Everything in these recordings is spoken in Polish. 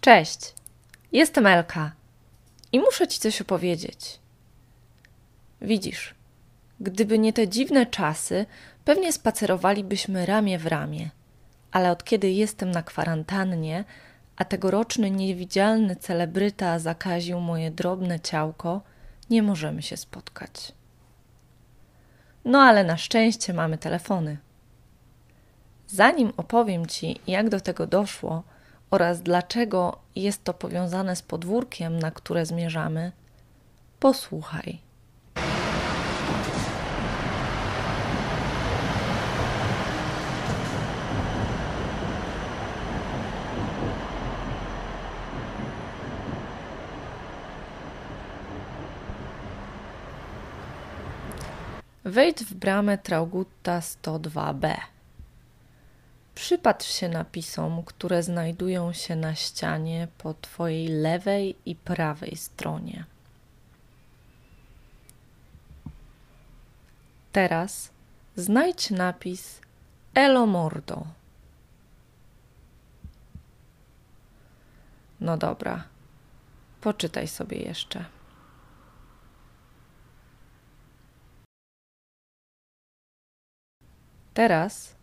Cześć, jestem Elka i muszę Ci coś opowiedzieć. Widzisz, gdyby nie te dziwne czasy, pewnie spacerowalibyśmy ramię w ramię, ale od kiedy jestem na kwarantannie, a tegoroczny niewidzialny celebryta zakaził moje drobne ciałko, nie możemy się spotkać. No ale na szczęście mamy telefony. Zanim opowiem Ci, jak do tego doszło oraz dlaczego jest to powiązane z podwórkiem, na które zmierzamy, posłuchaj. Wejdź w bramę Traugutta 102b. Przypatrz się napisom, które znajdują się na ścianie po Twojej lewej i prawej stronie. Teraz znajdź napis Elo Mordo. No dobra, poczytaj sobie jeszcze. Teraz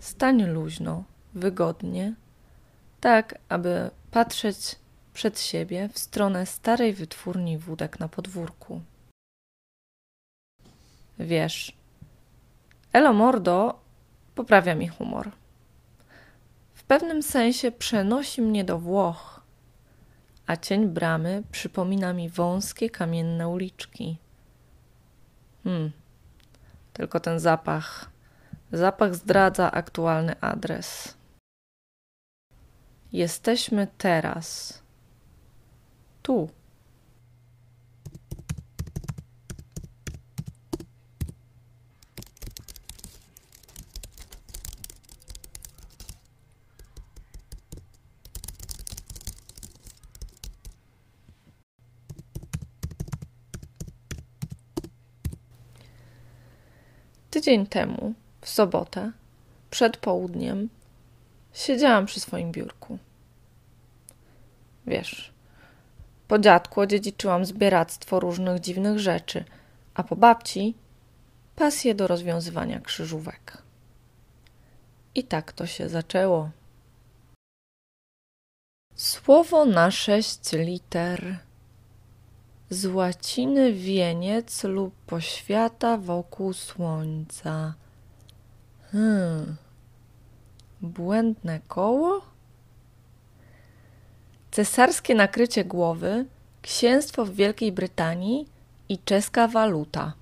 stań luźno, wygodnie, tak aby patrzeć przed siebie w stronę starej wytwórni wódek na podwórku. Wiesz, Elo Mordo poprawia mi humor. W pewnym sensie przenosi mnie do Włoch, a cień bramy przypomina mi wąskie kamienne uliczki. Tylko ten zapach... Zapach zdradza aktualny adres. Jesteśmy teraz. Tu. Tydzień temu, w sobotę, przed południem, siedziałam przy swoim biurku. Wiesz, po dziadku odziedziczyłam zbieractwo różnych dziwnych rzeczy, a po babci pasję do rozwiązywania krzyżówek. I tak to się zaczęło. Słowo na 6 liter. Z łaciny wieniec lub poświata wokół słońca. Błędne koło? Cesarskie nakrycie głowy, księstwo w Wielkiej Brytanii i czeska waluta.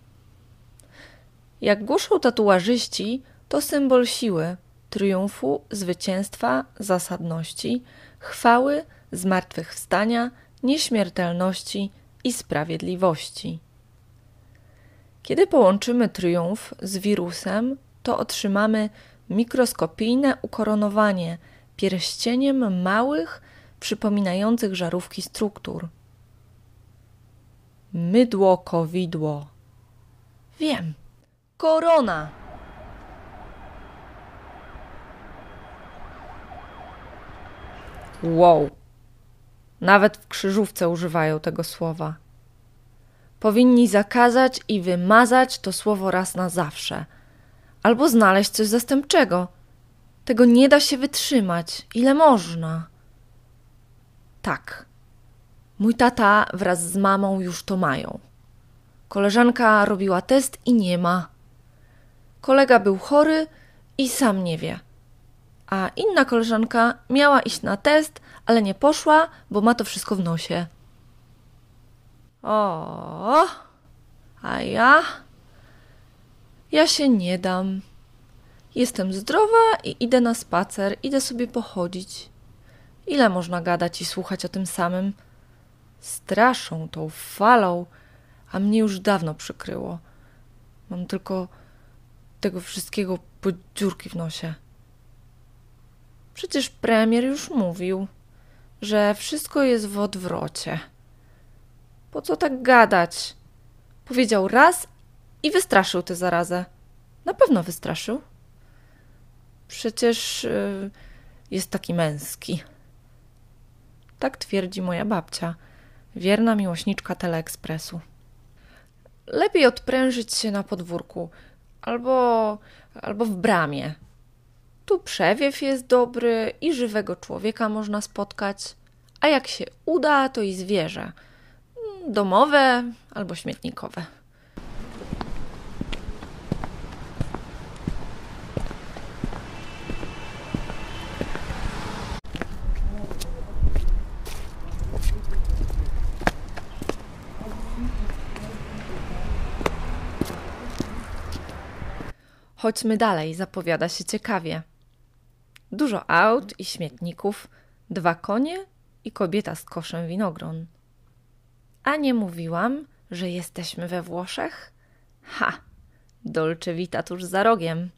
Jak głoszą tatuażyści, to symbol siły, triumfu, zwycięstwa, zasadności, chwały, zmartwychwstania, nieśmiertelności i sprawiedliwości. Kiedy połączymy triumf z wirusem, to otrzymamy mikroskopijne ukoronowanie pierścieniem małych, przypominających żarówki struktur. Mydło, kowidło. Wiem. Korona. Wow. Nawet w krzyżówce używają tego słowa. Powinni zakazać i wymazać to słowo raz na zawsze. Albo znaleźć coś zastępczego. Tego nie da się wytrzymać, ile można. Tak, mój tata wraz z mamą już to mają. Koleżanka robiła test i nie ma. Kolega był chory i sam nie wie. A inna koleżanka miała iść na test, ale nie poszła, bo ma to wszystko w nosie. O, a ja... Ja się nie dam. Jestem zdrowa i idę na spacer, idę sobie pochodzić. Ile można gadać i słuchać o tym samym? Straszą tą falą, a mnie już dawno przykryło. Mam tylko tego wszystkiego po dziurki w nosie. Przecież premier już mówił, że wszystko jest w odwrocie. Po co tak gadać? Powiedział raz i wystraszył tę zarazę. Na pewno wystraszył. Przecież jest taki męski. Tak twierdzi moja babcia, wierna miłośniczka teleekspresu. Lepiej odprężyć się na podwórku albo w bramie. Tu przewiew jest dobry i żywego człowieka można spotkać, a jak się uda, to i zwierzę. Domowe albo śmietnikowe. Chodźmy dalej, zapowiada się ciekawie. Dużo aut i śmietników, 2 konie i kobieta z koszem winogron. A nie mówiłam, że jesteśmy we Włoszech? Ha! Dolce Vita tuż za rogiem.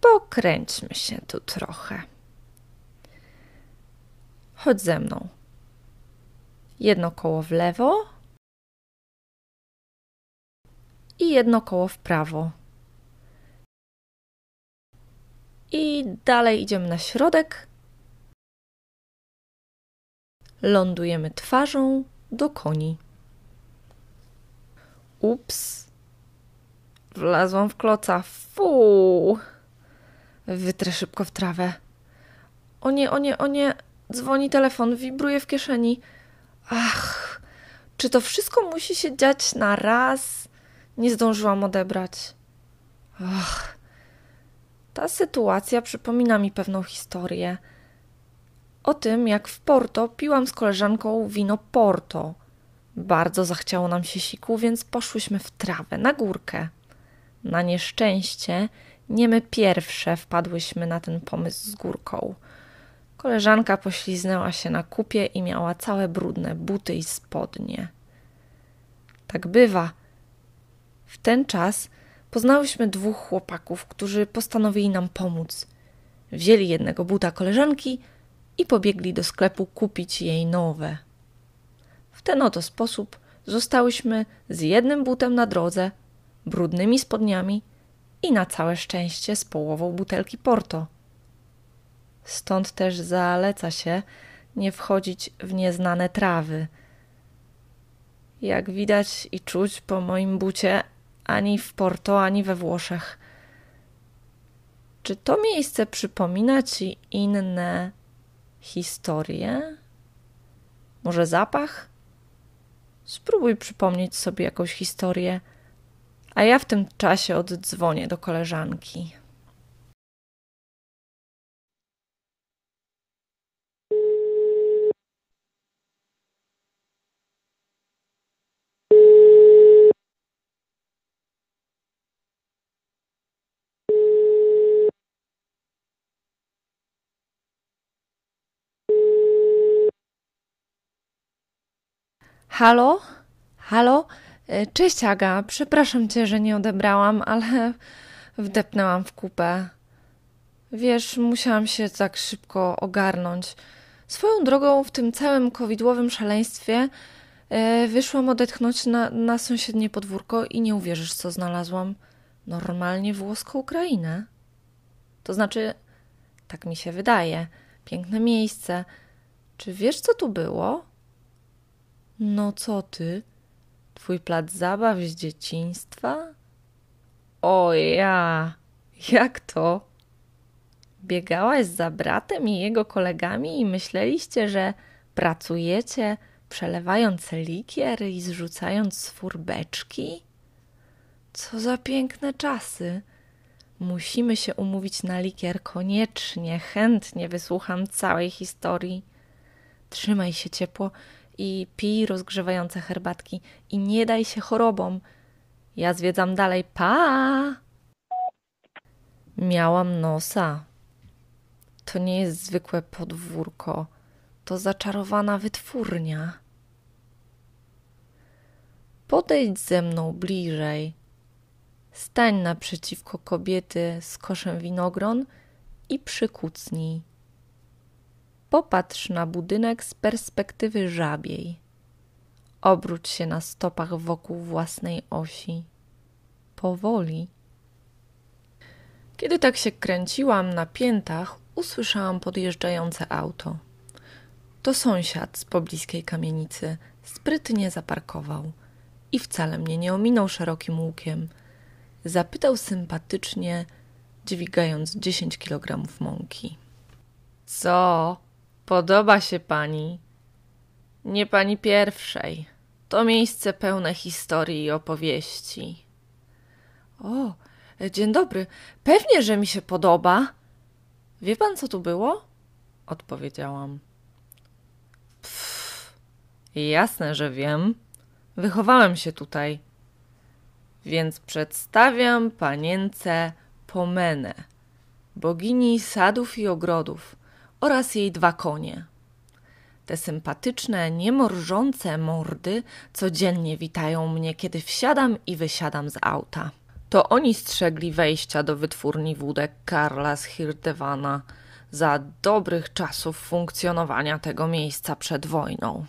Pokręćmy się tu trochę. Chodź ze mną. 1 koło w lewo i 1 koło w prawo. I dalej idziemy na środek. Lądujemy twarzą do koni. Ups! Wlazłam w kloca. Fuuu! Wytrę szybko w trawę. O nie, o nie, o nie! Dzwoni telefon, wibruje w kieszeni. Ach! Czy to wszystko musi się dziać na raz? Nie zdążyłam odebrać. Ach! Ta sytuacja przypomina mi pewną historię o tym, jak w Porto piłam z koleżanką wino Porto. Bardzo zachciało nam się siku, więc poszłyśmy w trawę, na górkę. Na nieszczęście nie my pierwsze wpadłyśmy na ten pomysł z górką. Koleżanka pośliznęła się na kupie i miała całe brudne buty i spodnie. Tak bywa. W ten czas poznałyśmy 2 chłopaków, którzy postanowili nam pomóc. Wzięli 1 buta koleżanki i pobiegli do sklepu kupić jej nowe. W ten oto sposób zostałyśmy z 1 butem na drodze, brudnymi spodniami i na całe szczęście z połową butelki Porto. Stąd też zaleca się nie wchodzić w nieznane trawy. Jak widać i czuć po moim bucie, ani w Porto, ani we Włoszech. Czy to miejsce przypomina ci inne historie? Może zapach? Spróbuj przypomnieć sobie jakąś historię, a ja w tym czasie oddzwonię do koleżanki. Halo? Halo? Cześć Aga, przepraszam Cię, że nie odebrałam, ale wdepnęłam w kupę. Wiesz, musiałam się tak szybko ogarnąć. Swoją drogą w tym całym covidowym szaleństwie wyszłam odetchnąć na sąsiednie podwórko i nie uwierzysz, co znalazłam. Normalnie włoską Ukrainę. To znaczy, tak mi się wydaje, piękne miejsce. Czy wiesz, co tu było? No co ty? Twój plac zabaw z dzieciństwa? O ja! Jak to? Biegałaś za bratem i jego kolegami i myśleliście, że pracujecie, przelewając likier i zrzucając z furbeczki? Co za piękne czasy! Musimy się umówić na likier koniecznie, chętnie wysłucham całej historii. Trzymaj się ciepło i pij rozgrzewające herbatki i nie daj się chorobom. Ja zwiedzam dalej. Pa! Miałam nosa. To nie jest zwykłe podwórko. To zaczarowana wytwórnia. Podejdź ze mną bliżej. Stań naprzeciwko kobiety z koszem winogron i przykucnij. Popatrz na budynek z perspektywy żabiej. Obróć się na stopach wokół własnej osi. Powoli. Kiedy tak się kręciłam na piętach, usłyszałam podjeżdżające auto. to sąsiad z pobliskiej kamienicy sprytnie zaparkował i wcale mnie nie ominął szerokim łukiem. Zapytał sympatycznie, dźwigając 10 kilogramów mąki. – Co? Podoba się pani? – Nie pani pierwszej. To miejsce pełne historii i opowieści. – O, dzień dobry. Pewnie, że mi się podoba. – Wie pan, co tu było? – odpowiedziałam. – Pff, jasne, że wiem. Wychowałem się tutaj. Więc przedstawiam panience Pomenę, bogini sadów i ogrodów oraz jej 2 konie. Te sympatyczne, niemorżące mordy codziennie witają mnie, kiedy wsiadam i wysiadam z auta. To oni strzegli wejścia do wytwórni wódek Karla z Hirtewana za dobrych czasów funkcjonowania tego miejsca przed wojną.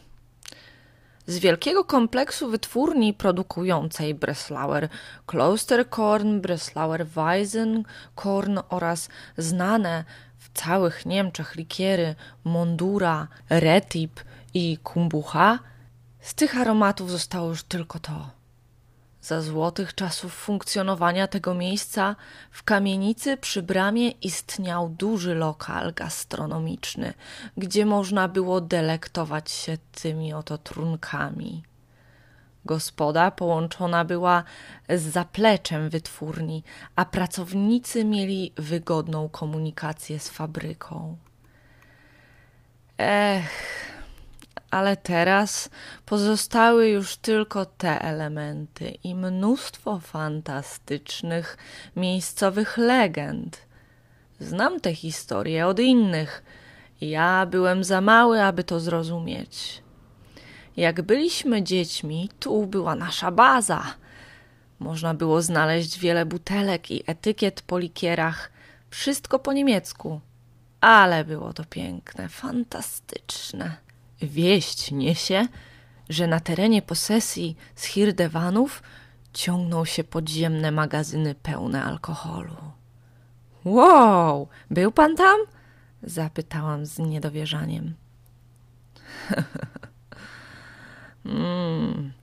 Z wielkiego kompleksu wytwórni produkującej Breslauer Klosterkorn, Breslauer Weizenkorn oraz znane w całych Niemczech likiery mondura, retip i kumbucha, z tych aromatów zostało już tylko to. Za złotych czasów funkcjonowania tego miejsca w kamienicy przy bramie istniał duży lokal gastronomiczny, gdzie można było delektować się tymi oto trunkami. Gospoda połączona była z zapleczem wytwórni, a pracownicy mieli wygodną komunikację z fabryką. Ale teraz pozostały już tylko te elementy i mnóstwo fantastycznych miejscowych legend. Znam te historie od innych. Ja byłem za mały, aby to zrozumieć. Jak byliśmy dziećmi, tu była nasza baza. Można było znaleźć wiele butelek i etykiet po likierach. Wszystko po niemiecku. Ale było to piękne, fantastyczne. Wieść niesie, że na terenie posesji z Hirtewanów ciągną się podziemne magazyny pełne alkoholu. – Wow, był pan tam? – zapytałam z niedowierzaniem.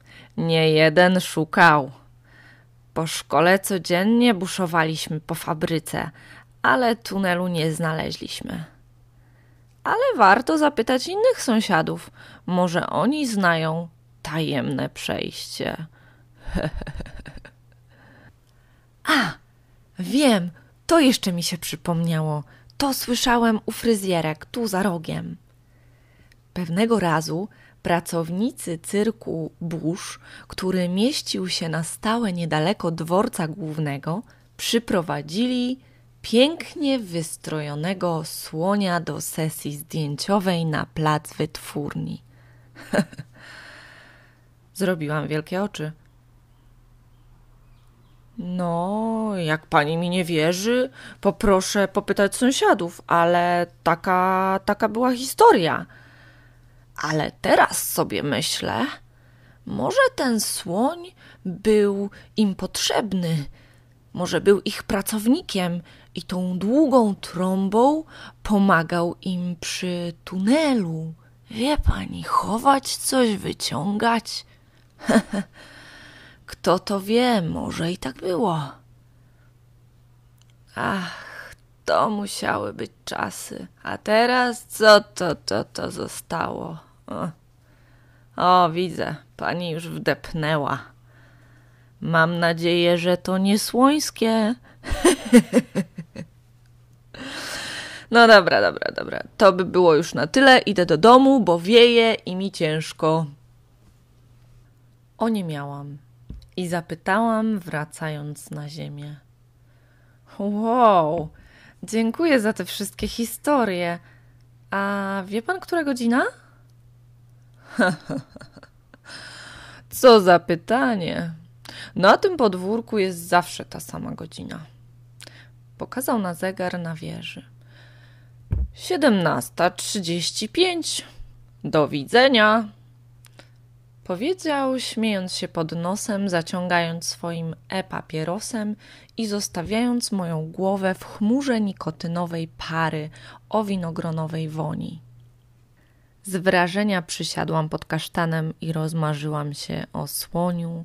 – Nie jeden szukał. Po szkole codziennie buszowaliśmy po fabryce, ale tunelu nie znaleźliśmy. Ale warto zapytać innych sąsiadów. Może oni znają tajemne przejście. A, wiem, to jeszcze mi się przypomniało. To słyszałem u fryzjerek, tu za rogiem. Pewnego razu pracownicy cyrku Busch, który mieścił się na stałe niedaleko dworca głównego, przyprowadzili pięknie wystrojonego słonia do sesji zdjęciowej na plac wytwórni. Zrobiłam wielkie oczy. No, jak pani mi nie wierzy, poproszę popytać sąsiadów, ale taka była historia. Ale teraz sobie myślę, może ten słoń był im potrzebny. Może był ich pracownikiem i tą długą trąbą pomagał im przy tunelu. Wie pani, chować coś, wyciągać. Kto to wie, może i tak było. Ach, to musiały być czasy. A teraz co to zostało? O, widzę, pani już wdepnęła. Mam nadzieję, że to nie słońskie. No dobra. To by było już na tyle. Idę do domu, bo wieje i mi ciężko. Oniemiałam i zapytałam, wracając na ziemię. Wow, dziękuję za te wszystkie historie. A wie pan, która godzina? Co za pytanie. Na tym podwórku jest zawsze ta sama godzina. Pokazał na zegar na wieży. 17:35. Do widzenia. Powiedział, śmiejąc się pod nosem, zaciągając swoim e-papierosem i zostawiając moją głowę w chmurze nikotynowej pary o winogronowej woni. Z wrażenia przysiadłam pod kasztanem i rozmarzyłam się o słoniu,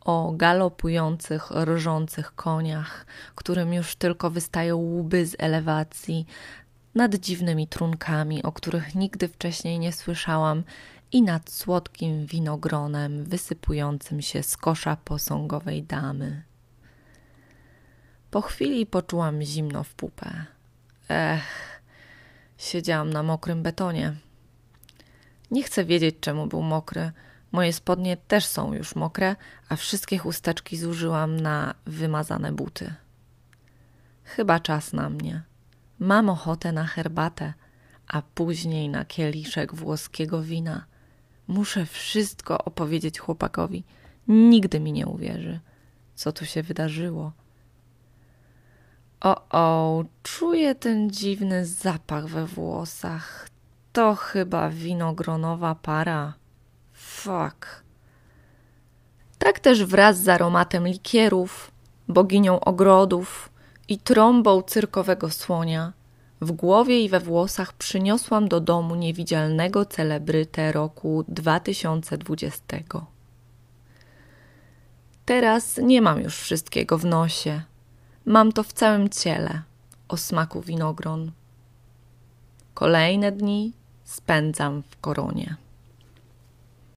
o galopujących, rżących koniach, którym już tylko wystają łby z elewacji, nad dziwnymi trunkami, o których nigdy wcześniej nie słyszałam, i nad słodkim winogronem wysypującym się z kosza posągowej damy. Po chwili poczułam zimno w pupę. Siedziałam na mokrym betonie. Nie chcę wiedzieć, czemu był mokry. Moje spodnie też są już mokre, a wszystkie chusteczki zużyłam na wymazane buty. Chyba czas na mnie. Mam ochotę na herbatę, a później na kieliszek włoskiego wina. Muszę wszystko opowiedzieć chłopakowi. Nigdy mi nie uwierzy, co tu się wydarzyło. O, czuję ten dziwny zapach we włosach. To chyba winogronowa para. Fuck. Tak też wraz z aromatem likierów, boginią ogrodów i trąbą cyrkowego słonia w głowie i we włosach przyniosłam do domu niewidzialnego celebrytę roku 2020. Teraz nie mam już wszystkiego w nosie. Mam to w całym ciele, o smaku winogron. Kolejne dni spędzam w koronie.